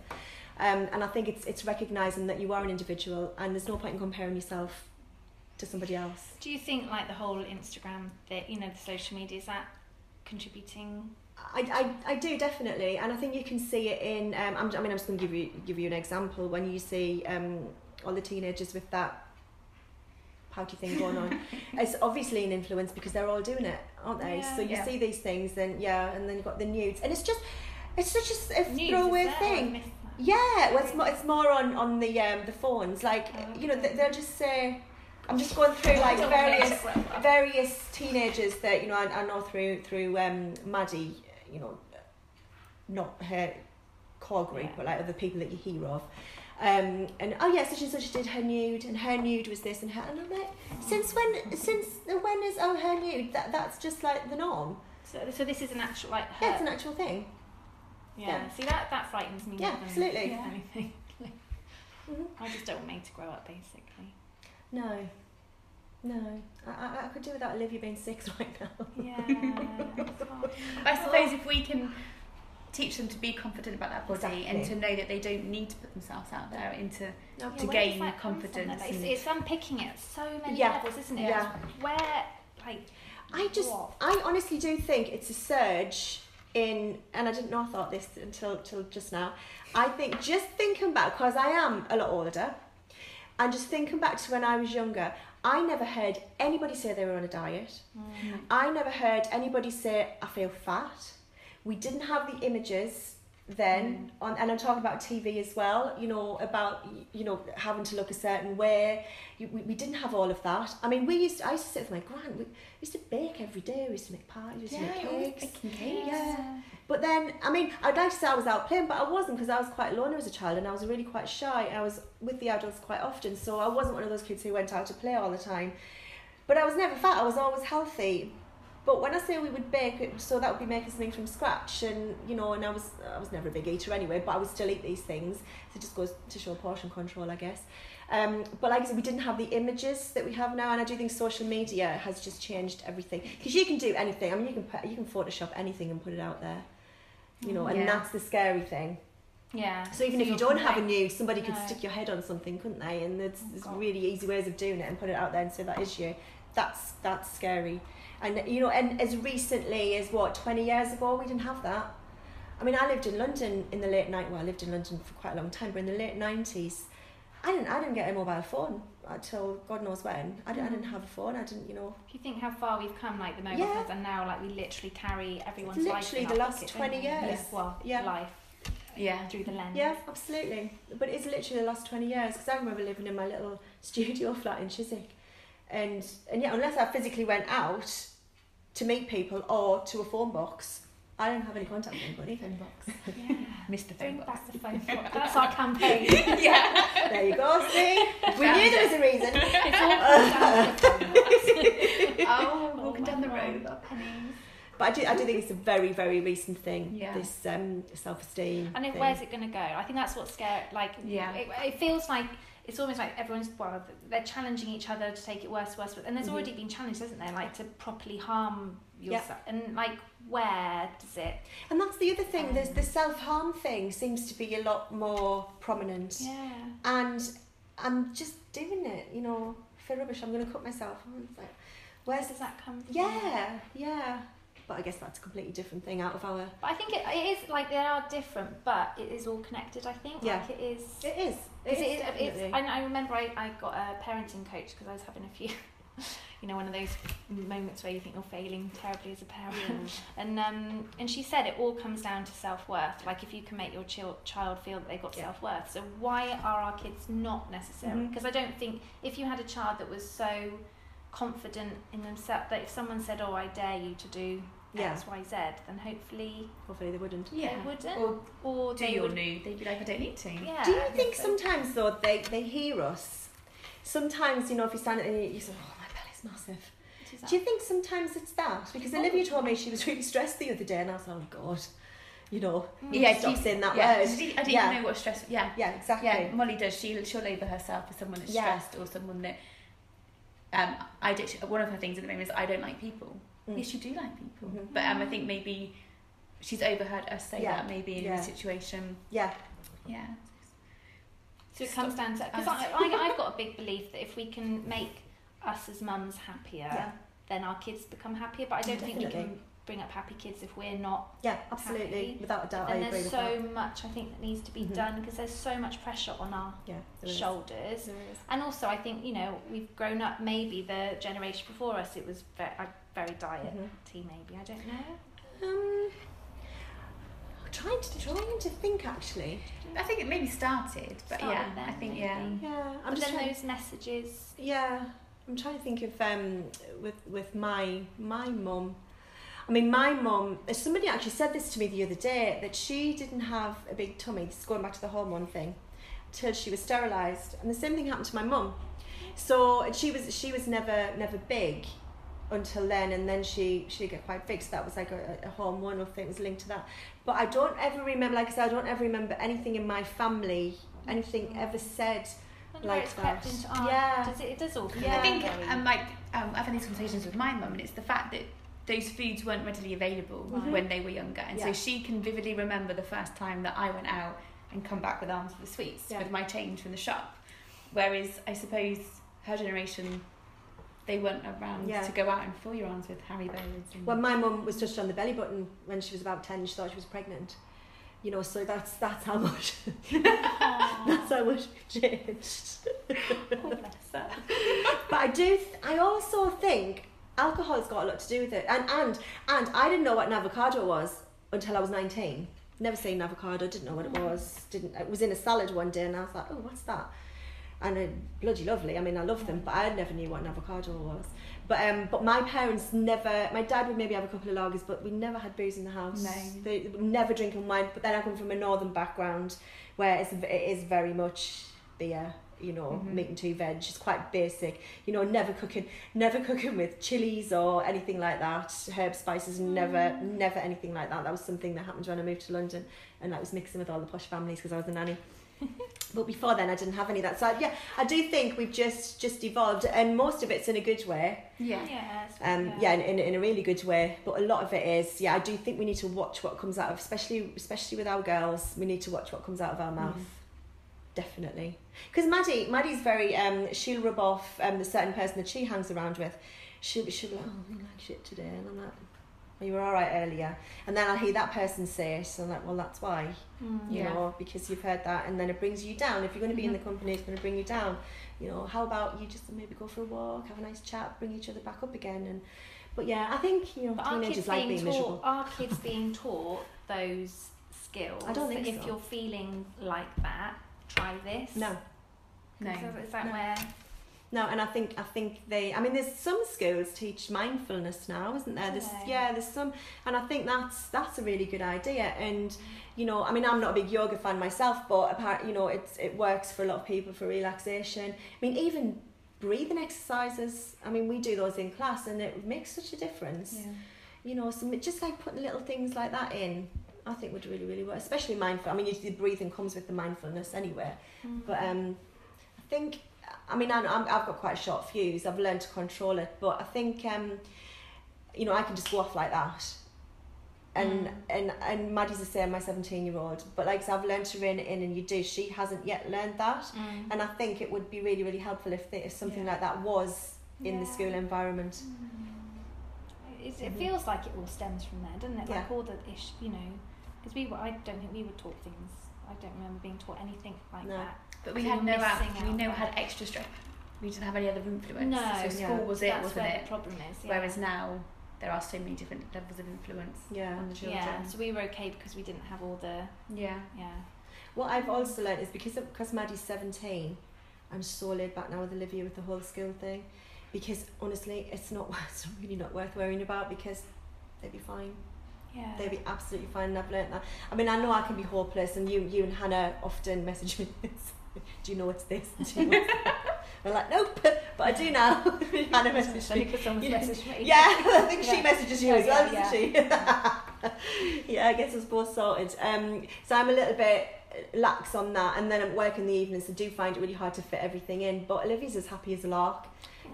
Um, and I think it's it's recognising that you are an individual and there's no point in comparing yourself to somebody else. Do you think, like, the whole Instagram, that, you know, the social media, is that contributing? I, I, I do, definitely. And I think you can see it in, um, I'm, I mean, I'm just going to give you, give you an example. When you see... Um, all the teenagers with that pouty thing going on. It's obviously an influence because they're all doing it, aren't they? Yeah, so you yeah. see these things, and yeah, and then you've got the nudes, and it's just, it's such a, a throwaway thing. Yeah, well, it's more, it's more on on the um the phones, like oh, you know, they, they'll just say. I'm just going through like various various teenagers that you know I, I know through through um Maddie, you know, not her core group, yeah. but like other people that you hear of. Um, and oh yeah, such and such did her nude, and her nude was this, and her, and I'm like, since when? Since when is oh her nude? That that's just like the norm. So so this is an actual like. Her. Yeah, it's an actual thing. Yeah. yeah. See that that frightens me. Yeah, absolutely. Yeah. Anything. mm-hmm. I just don't want me to grow up, basically. No. No, I, I I could do without Olivia being six right now. Yeah. I suppose if we can. Teach them to be confident about that body exactly. and to know that they don't need to put themselves out there into no, to yeah, gain that confidence. It's, it's unpicking it so many yeah. levels, isn't it? Yeah. Where like I just what? I honestly do think it's a surge in, and I didn't know I thought this until till just now. I think just thinking back, because I am a lot older, and just thinking back to when I was younger, I never heard anybody say they were on a diet. Mm. I never heard anybody say I feel fat. We didn't have the images then, mm. on, and I'm talking about T V as well, you know, about, you know, having to look a certain way. You, we, we didn't have all of that. I mean, we used to, I used to sit with my gran, we used to bake every day, we used to make pies, we used yeah, to make cakes. Making cakes. Yeah. But then, I mean, I'd like to say I was out playing, but I wasn't, because I was quite lonely as a child, and I was really quite shy, and I was with the adults quite often, so I wasn't one of those kids who went out to play all the time. But I was never fat, I was always healthy. But when I say we would bake, it, so that would be making something from scratch, and you know, and I was I was never a big eater anyway, but I would still eat these things. So it just goes to show portion control, I guess. Um, but like I said, we didn't have the images that we have now, and I do think social media has just changed everything, because you can do anything. I mean, you can put, you can Photoshop anything and put it out there, you know, and yeah. that's the scary thing. Yeah. So even so if you don't have a nude, somebody no. could stick your head on something, couldn't they? And there's, oh, there's really easy ways of doing it and put it out there, and so that is you. That's that's scary. And, you know, and as recently as, what, twenty years ago, we didn't have that. I mean, I lived in London in the late night. Well, I lived in London for quite a long time, but in the late nineties, I didn't I didn't get a mobile phone until God knows when. I didn't, I didn't have a phone. I didn't, you know. If you think how far we've come, like, the mobile yeah. phones, and now, like, we literally carry everyone's literally life. Literally the last pocket, twenty years. Yeah. Well, yeah. life. Yeah. Through the lens. Yeah, absolutely. But it's literally the last twenty years, because I remember living in my little studio flat in Chiswick. And and yeah, unless I physically went out to meet people or to a phone box, I don't have any contact with anybody. Phone box. Yeah. Mister Phone Bring box. Back the phone box. That's our campaign. Yeah. There you go, see? We Found knew it. There was a reason. It's all oh, oh, walking down the road without pennies. But I do, I do think it's a very, very recent thing, yeah. this um, self-esteem And it, where's it going to go? I think that's what's scary. Like, yeah. it, it feels like... It's almost like everyone's, well, they're challenging each other to take it worse, worse, worse. And there's mm-hmm. already been challenged, hasn't there? Like, to properly harm yourself. Yeah. And, like, where does it... And that's the other thing. Um, there's the self-harm thing seems to be a lot more prominent. Yeah. And I'm just doing it, you know. I feel rubbish. I'm going to cut myself. Where's does that come from? Yeah, yeah. But I guess that's a completely different thing out of our... But I think it, it is, like, they are different, but it is all connected, I think. Yeah. Like, it is... It is. It is, it, it's, and I remember I, I got a parenting coach because I was having a few... you know, one of those moments where you think you're failing terribly as a parent. Yeah. And um, and she said it all comes down to self-worth. Like, if you can make your ch- child feel that they've got yeah. self-worth. So why are our kids not necessary? Because mm-hmm. I don't think... If you had a child that was so confident in themselves, that if someone said, oh, I dare you to do... Yeah. X, Y, Z, then hopefully... Hopefully they wouldn't. Yeah. They wouldn't. Or, or do they would... New, they'd be like, I don't need to. Yeah, do you I think so. Sometimes, though, they, they hear us? Sometimes, you know, if you stand and you say, oh, my belly's massive. Do you think sometimes it's that? Because oh, Olivia told me she was really stressed the other day, and I was like, oh, God. You know, yeah, stop saying that yeah. word. I didn't yeah. even know what stress... Yeah, yeah, exactly. Yeah, Molly does. She, she'll label herself as someone that's yeah. stressed or someone that... Um, I did, one of her things at the moment is I don't like people. Mm. Yes, you do like people. Mm-hmm. But um, I think maybe she's overheard us say yeah. that maybe in yeah. a situation. Yeah. Yeah. So it Stop. comes down to... Because I've got a big belief that if we can make us as mums happier, yeah. then our kids become happier. But I don't Definitely. think we can bring up happy kids if we're not Yeah, absolutely. Happy. Without a doubt, and I agree with so that. And there's so much, I think, that needs to be mm-hmm. done because there's so much pressure on our yeah, there shoulders. Is. There is. And also, I think, you know, we've grown up, maybe the generation before us, it was... Very, I, Very diet-y, mm-hmm. maybe, I don't know. Um, I'm trying to trying to think actually. I think it maybe started, but started yeah, then, I think maybe. yeah, yeah. I'm but just then trying, those messages. Yeah, I'm trying to think of um with with my my mum. I mean, my mum. Somebody actually said this to me the other day that she didn't have a big tummy. This is going back to the hormone thing, till she was sterilised, and the same thing happened to my mum. So she was she was never never big. Until then, and then she she got quite big, so that was like a, a hormonal thing, it was linked to that. But I don't ever remember, like I said, I don't ever remember anything in my family, anything ever said like it's that. Kept into our, yeah, does it, it does all. Yeah. I think um, like um, I've had these conversations with my mum, and it's the fact that those foods weren't readily available mm-hmm. when they were younger, and yeah. so she can vividly remember the first time that I went out and come back with arms full of sweets yeah. with my change from the shop. Whereas I suppose her generation. They weren't around yeah. to go out and fill your arms with Harry Bones. And... Well, my mum was touched on the belly button when she was about ten. She thought she was pregnant. You know, so that's that's how much. That's how much we've changed. Oh, bless her. But I do. Th- I also think alcohol's got a lot to do with it. And and and I didn't know what an avocado was until I was nineteen. Never seen an avocado. Didn't know what it was. Didn't. It was in a salad one day, and I was like, oh, what's that? And uh, bloody lovely. I mean, I love them, but I never knew what an avocado was. But um, but my parents never. My dad would maybe have a couple of lagers, but we never had booze in the house. No, they, they were never drinking wine. But then I come from a northern background, where it's, it is very much beer. You know, mm-hmm. meat and two veg. It's quite basic. You know, never cooking, never cooking with chilies or anything like that. Herb spices, mm. never, never anything like that. That was something that happened when I moved to London, and that was mixing with all the posh families because I was a nanny. But before then I didn't have any of that, so I, yeah I do think we've just just evolved, and most of it's in a good way, yeah yeah um yeah in, in, in a really good way, but a lot of it is yeah I do think we need to watch what comes out of, especially especially with our girls, we need to watch what comes out of our mouth. Mm. Definitely, because Maddie Maddie's very um she'll rub off um the certain person that she hangs around with. She'll, she'll be like, oh, you like shit today, and I'm like, you were all right earlier, and then I'll hear that person say it, so I'm like, well, that's why, mm, you yeah. know, because you've heard that, and then it brings you down. If you're going to be mm-hmm. in the company, it's going to bring you down. You know, how about you just maybe go for a walk, have a nice chat, bring each other back up again, and but yeah, I think you know, but teenagers like being, being taught, miserable. Are kids being taught those skills? I don't think so. If you're feeling like that, try this. No, no, is that no. where? No, and I think I think they. I mean, there's some schools teach mindfulness now, isn't there? There's, yeah, there's some, and I think that's that's a really good idea. And you know, I mean, I'm not a big yoga fan myself, but apart, you know, it's it works for a lot of people for relaxation. I mean, even breathing exercises. I mean, we do those in class, and it makes such a difference. Yeah. You know, some just like putting little things like that in. I think would really really work, especially mindful. I mean, the breathing comes with the mindfulness anyway, mm-hmm. but um, I think. I mean, I, I'm, I've got quite a short fuse. I've learned to control it, but I think, um, you know, I can just go off like that. And mm. and and Maddie's the same, my seventeen-year-old. But like I said, I've learned to rein it in, and you do. She hasn't yet learned that. Mm. And I think it would be really, really helpful if, they, if something yeah. like that was in yeah. the school environment. Mm. It, it mm-hmm. feels like it all stems from there, doesn't it? Yeah. Like all the ish, you know, because we were, I don't think we were taught things. I don't remember being taught anything like no. that. But we so had no out. out. We never had extra strep. We didn't have any other influence. No, so school yeah. was it, That's wasn't where it? The problem is. Yeah. Whereas now there are so many different levels of influence yeah. on the children. Yeah, so we were okay because we didn't have all the yeah yeah. What I've also learned is because of, because Maddie's seventeen, I'm so laid back now with Olivia with the whole skill thing, because honestly it's not it's really not worth worrying about because they'd be fine. Yeah. They'd be absolutely fine, and I've learnt that. I mean, I know I can be hopeless, and you you and Hannah often message me this. Do you know what's this? Do you know what's that? I'm like, nope, but yeah. I do now. Hannah messaged me. Because someone's messaged me. Yeah, I think yeah. she messages you as well, doesn't she? Yeah, I guess it's both sorted. Um, so I'm a little bit lax on that, and then I'm working the evenings, so do find it really hard to fit everything in. But Olivia's as happy as a lark,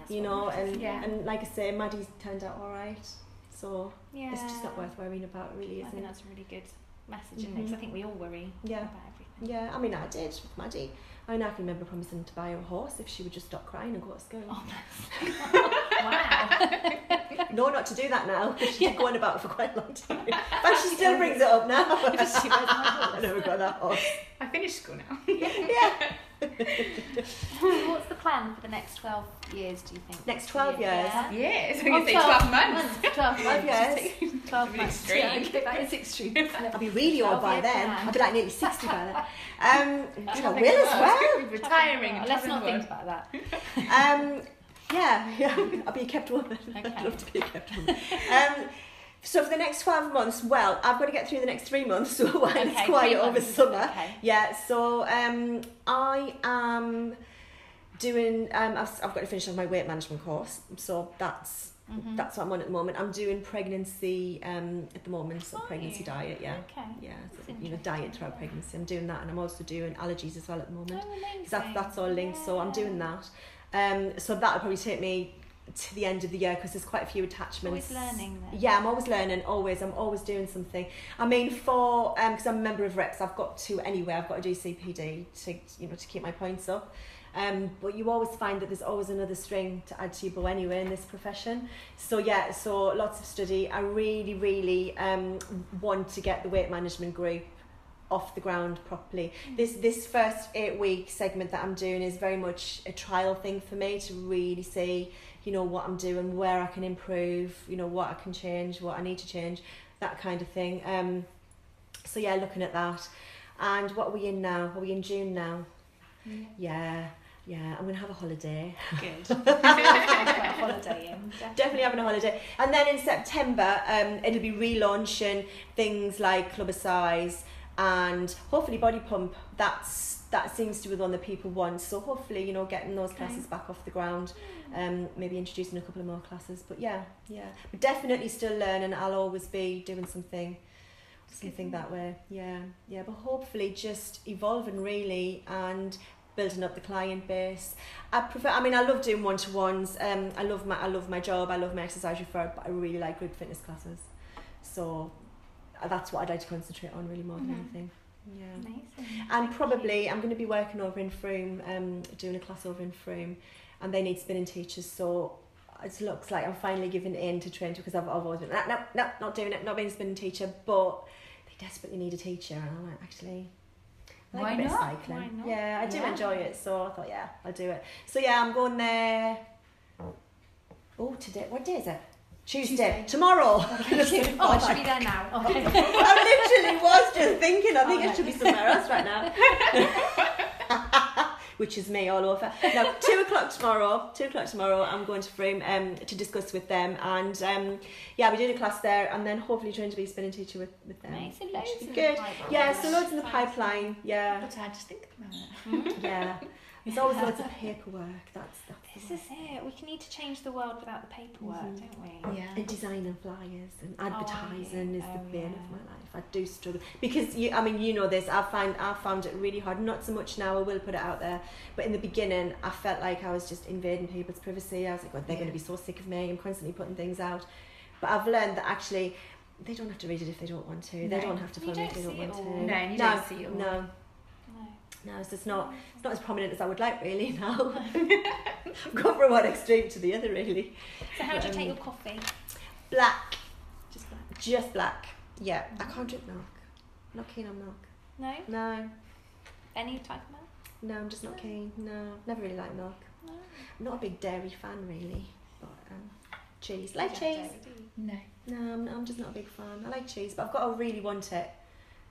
you know, and, yeah. and like I say, Maddie's turned out all right. So yeah. it's just not worth worrying about, really, isn't it? I think that's a really good message, isn't it? Because I think we all worry yeah. about everything. Yeah, I mean, I did with Maddie. I mean, I can remember promising to buy her a horse if she would just stop crying and go to school. Oh, wow. No, not to do that now, because she's yeah. been going about it for quite a long time. But she still brings it up now. She went, I never got that horse. I finished school now. Yeah. What's the plan for the next twelve years, do you think? Next twelve years? Yeah. Years? I'm going to say twelve months. twelve months. twelve years. twelve months. That is extreme. I'll be really old by then. I'll be like nearly sixty by then. Um, I will as well. Retiring. Let's not think about that. Um, yeah, yeah. I'll be a kept woman. Okay. I'd love to be a kept woman. Um, So for the next twelve months, well, I've got to get through the next three months, so okay, it's quiet over summer. Okay. Yeah, so um, I am doing, um, I've, I've got to finish off my weight management course, so that's mm-hmm. that's what I'm on at the moment. I'm doing pregnancy um, at the moment, so oh, pregnancy yeah. diet, yeah. Okay. Yeah, so, you know, diet throughout pregnancy. I'm doing that, and I'm also doing allergies as well at the moment. Oh, amazing. That, that's all linked, yeah. so I'm doing that. Um, so that'll probably take me to the end of the year, because there's quite a few attachments. Always learning then. Yeah, I'm always learning, always. I'm always doing something. I mean, for, um, because I'm a member of REPS, I've got to anyway, I've got to do C P D to, you know, to keep my points up. Um, but you always find that there's always another string to add to your bow anyway in this profession. So yeah, so lots of study. I really, really um, want to get the weight management group off the ground properly. Mm. This this first eight week segment that I'm doing is very much a trial thing for me to really see, you know, what I'm doing, where I can improve, you know, what I can change, what I need to change, that kind of thing. Um, so yeah, looking at that. And what are we in now? Are we in June now? Yeah. Yeah, yeah. I'm gonna have a holiday. Good. Holiday in. Definitely. Definitely having a holiday. And then in September, um, it'll be relaunching things like Club of Size and hopefully Body Pump. That's that seems to be the one that people want, so hopefully, you know, getting those classes okay. back off the ground, um maybe introducing a couple of more classes, but yeah yeah but definitely still learning. I'll always be doing something something that way, yeah yeah but hopefully just evolving really and building up the client base. I prefer I mean I love doing one-to-ones. um I love my I love my job, I love my exercise referral, but I really like group fitness classes, so that's what I'd like to concentrate on really more than mm-hmm. anything. Yeah. Amazing. And Thank probably you. I'm going to be working over in Frome, um, doing a class over in Frome, and they need spinning teachers, so it looks like I'm finally giving in to train, because I've, I've always been like, no, no, not doing it, not being a spinning teacher, but they desperately need a teacher, and I'm like, actually, I like Why a bit not? of cycling. Why not? Yeah, I do yeah. enjoy it, so I thought, yeah, I'll do it. So yeah, I'm going there, oh, today, what day is it? Tuesday. Tuesday. Tomorrow. Okay. Oh, I should be there now. Oh. I literally was just thinking, I think oh, no. I should be somewhere else right now. Which is me all over. No, two o'clock tomorrow. Two o'clock tomorrow, I'm going to Frome um, to discuss with them. And um, yeah, we did a class there, and then hopefully trying to be a spinning teacher with, with them. Amazing. Loads in good. The pipeline. Yeah, so loads in the pipeline. Yeah. But I just think about it. Yeah. There's always loads of paperwork. That's that's. This is it. We can need to change the world without the paperwork, mm-hmm. don't we? Yeah. And designing flyers and advertising oh, is oh, the bane yeah. of my life. I do struggle because you. I mean, you know this. I find I found it really hard. Not so much now. I will put it out there. But in the beginning, I felt like I was just invading people's privacy. I was like, God, they're yeah. going to be so sick of me. I'm constantly putting things out. But I've learned that actually, they don't have to read it if they don't want to. No. They don't have to follow it if they don't want to. No, you don't see it all. No. now. So it's not, it's not as prominent as I would like really now. I've gone from one extreme to the other really. So how do you um, take your coffee? Black. Just black? Just black, yeah. Mm-hmm. I can't drink milk. I'm not keen on milk. No? No. Any type of milk? No, I'm just not no. keen, no. Never really liked milk. No. I'm not a big dairy fan really, but um, cheese. Like cheese? No. No, I'm, I'm just not a big fan. I like cheese, but I've got to really want it.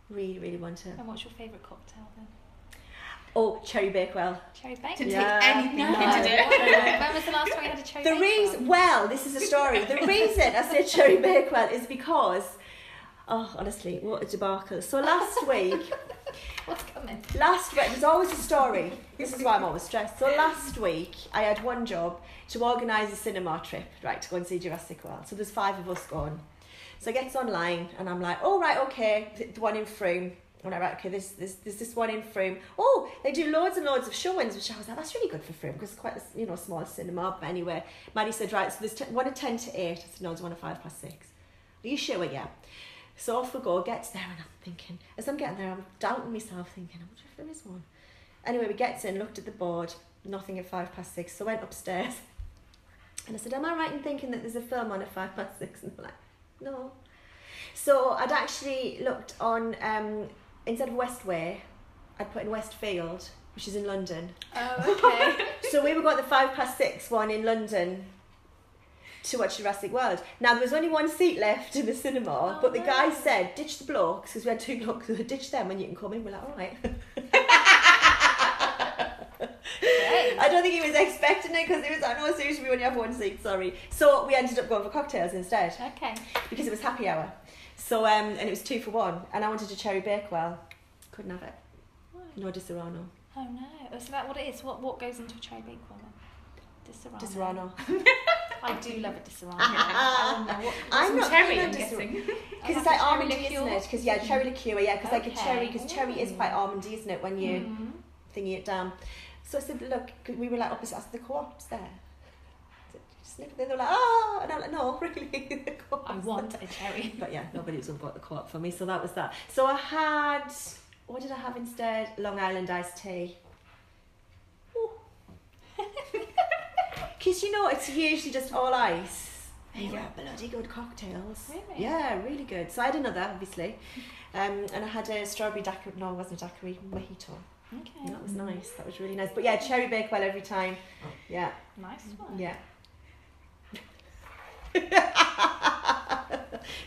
Really, really want it. And what's your favourite cocktail then? Oh, Cherry Bakewell. Cherry Bakewell? Didn't yeah. take anything no. to do it. When was the last time you had a Cherry the Bakewell? The reason, well, this is a story. The reason I said Cherry Bakewell is because, oh, honestly, what a debacle. So last week... What's coming? Last week, there's always a story. This is why I'm always stressed. So last week, I had one job to organise a cinema trip, right, to go and see Jurassic World. So there's five of us going. So I get online and I'm like, oh, right, okay, the one in Frome. I'm like, right, okay, there's this, this, this one in Frome. Oh, they do loads and loads of showings, which I was like, that's really good for Frome because it's quite a you know, small cinema. But anyway, Maddie said, right, so there's t one at ten to eight. I said, no, there's one at five past six. Are you sure? Yeah. So off we go, gets there and I'm thinking, as I'm getting there, I'm doubting myself, thinking, I wonder if there is one. Anyway, we get in, looked at the board, nothing at five past six. So I went upstairs and I said, am I right in thinking that there's a film on at five past six? And they're like, no. So I'd actually looked on, um, instead of Westway, I'd put in Westfield, which is in London. Oh, okay. So we were going to the five past six one in London to watch Jurassic World. Now, there was only one seat left in the cinema, oh, but the no. guy said, ditch the blokes, because we had two blokes, ditch them and you can come in. We're like, all right. Yes. I don't think he was expecting it because he was like, no, seriously, we only have one seat, sorry. So we ended up going for cocktails instead. Okay. Because it was happy hour. So, um, and it was two for one. And I wanted a Cherry Bakewell. Couldn't have it. Oh. No Disaronno. Oh, no. So that what it is? What, what goes into a Cherry Bakewell then? Disaronno. Disaronno. I do love a Disaronno. Ah, ah, what, I'm not cherry, I'm guessing. Because like it's like almondy, isn't it? Because, yeah, cherry liqueur, yeah, because okay. like a cherry, because cherry is quite almondy, isn't it, when you mm-hmm. thingy it down. So I said, look, we were like opposite us, the co-op's there. They were like, oh, and I'm like, no, really, the co-op's I want there. A cherry. But yeah, nobody was going to buy the co-op for me, so that was that. So I had, what did I have instead? Long Island iced tea. Because, you know, it's usually just all ice. They yeah. were bloody good cocktails. Really? Yeah, really good. So I had another, obviously. Um, and I had a strawberry daiquiri, no, it wasn't a daiquiri, mojito. Okay. And that was nice. That was really nice. But yeah, Cherry Bakewell every time. Yeah. Nice one. Yeah.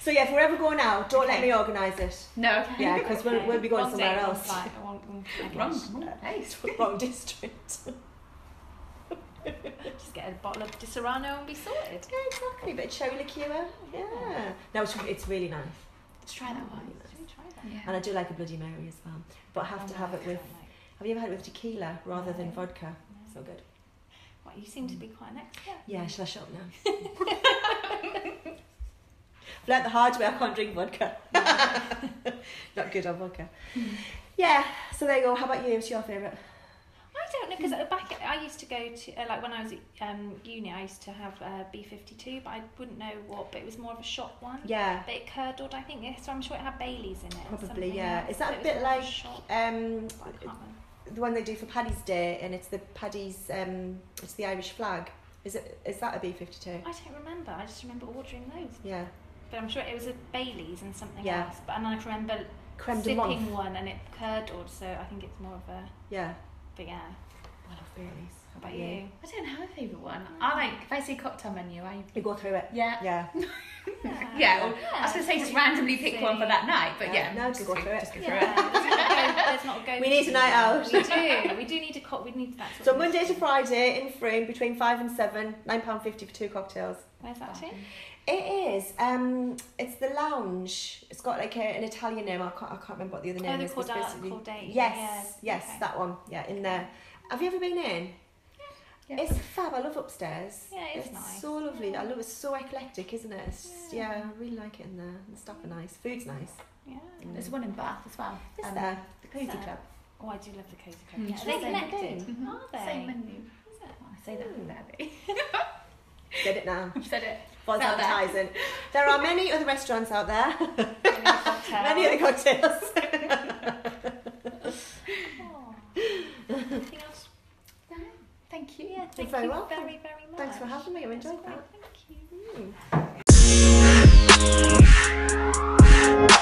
So yeah, if we're ever going out, don't okay. let me organise it. No. Okay. Yeah, because okay. we'll, we'll be going wrong somewhere day, else. Wrong, wrong, wrong, wrong, place. Wrong district. Just get a bottle of Disaronno and be sorted. Yeah, exactly. A bit of cherry liqueur. Yeah. yeah. No, it's, it's really nice. Let's try that one. Let's really try that. Yeah. And I do like a Bloody Mary as well. But I have oh, to have no, it with... Like... Have you ever had it with tequila rather no. than vodka? No. So good. Well, you seem to be quite an expert. Yeah, shall I shut up now? I've learnt the hard way, I can't drink vodka. Not good on vodka. Yeah, so there you go. How about you? What's your favourite? I don't know, because back at, I used to go to, uh, like when I was at um, uni, I used to have uh, B fifty-two, but I wouldn't know what, but it was more of a shot one. Yeah. But it curdled, I think, so I'm sure it had Baileys in it. Probably, yeah. Else. Is that so a bit like um, the one they do for Paddy's Day, and it's the Paddy's, um, it's the Irish flag. Is it? Is that a B fifty-two? I don't remember, I just remember ordering those. Yeah. But I'm sure it was a Baileys and something yeah. else, but and I remember Creme sipping de one and it curdled, so I think it's more of a... Yeah. But yeah, I love Baileys. How about yeah. you? I don't have a favourite one. I like, if I see cocktail menu, I... You go through it? Yeah. Yeah. yeah. yeah. yeah. I was going to say just randomly pick one for that night, but yeah. yeah. No, just go through it. Just go through it. We need a night out. We do. We do need a cock. We need that sort of... So Monday to Friday in Frome, between five and seven, nine pound fifty for two cocktails. Where's that to? It is. Um, it's the Lounge. It's got like a, an Italian name. I can't. I can't remember what the other name oh, is. Oh, the Cordate. Yes, yeah, yes, okay. that one. Yeah, in there. Have you ever been in? Yeah. It's fab. I love upstairs. Yeah, it's, it's nice. So lovely. Yeah. I love. It's so eclectic, isn't it? It's just, yeah. yeah, I really like it in there. The stuff are nice. Food's nice. Yeah. Mm. There's one in Bath as well. Is um, there? The Cozy Club. There? Oh, I do love the Cozy Club. Mm. Yeah, are they connected? Mm-hmm. Are they? Same menu. Is it? Oh, I say that with Abby. Said it now. Said it. Was advertising. There. There are many other restaurants out there. Many other cocktails. Many other cocktails. Thank You're very you welcome. very, very much. Thanks for having me. I enjoyed that. Thank you.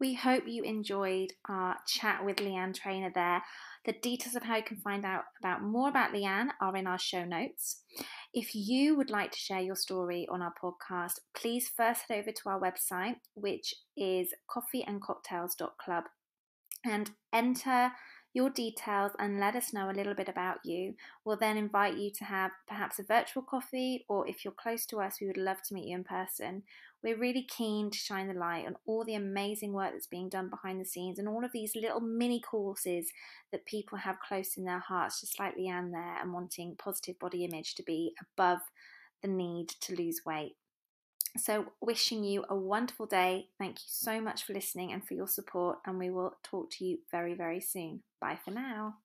We hope you enjoyed our chat with Leanne Traynor there. The details of how you can find out about more about Leanne are in our show notes. If you would like to share your story on our podcast, please first head over to our website, which is coffee and cocktails dot club, and enter your details and let us know a little bit about you. We'll then invite you to have perhaps a virtual coffee, or if you're close to us, we would love to meet you in person. We're really keen to shine the light on all the amazing work that's being done behind the scenes and all of these little mini courses that people have close in their hearts, just like Leanne there, and wanting positive body image to be above the need to lose weight. So wishing you a wonderful day. Thank you so much for listening and for your support, and we will talk to you very, very soon. Bye for now.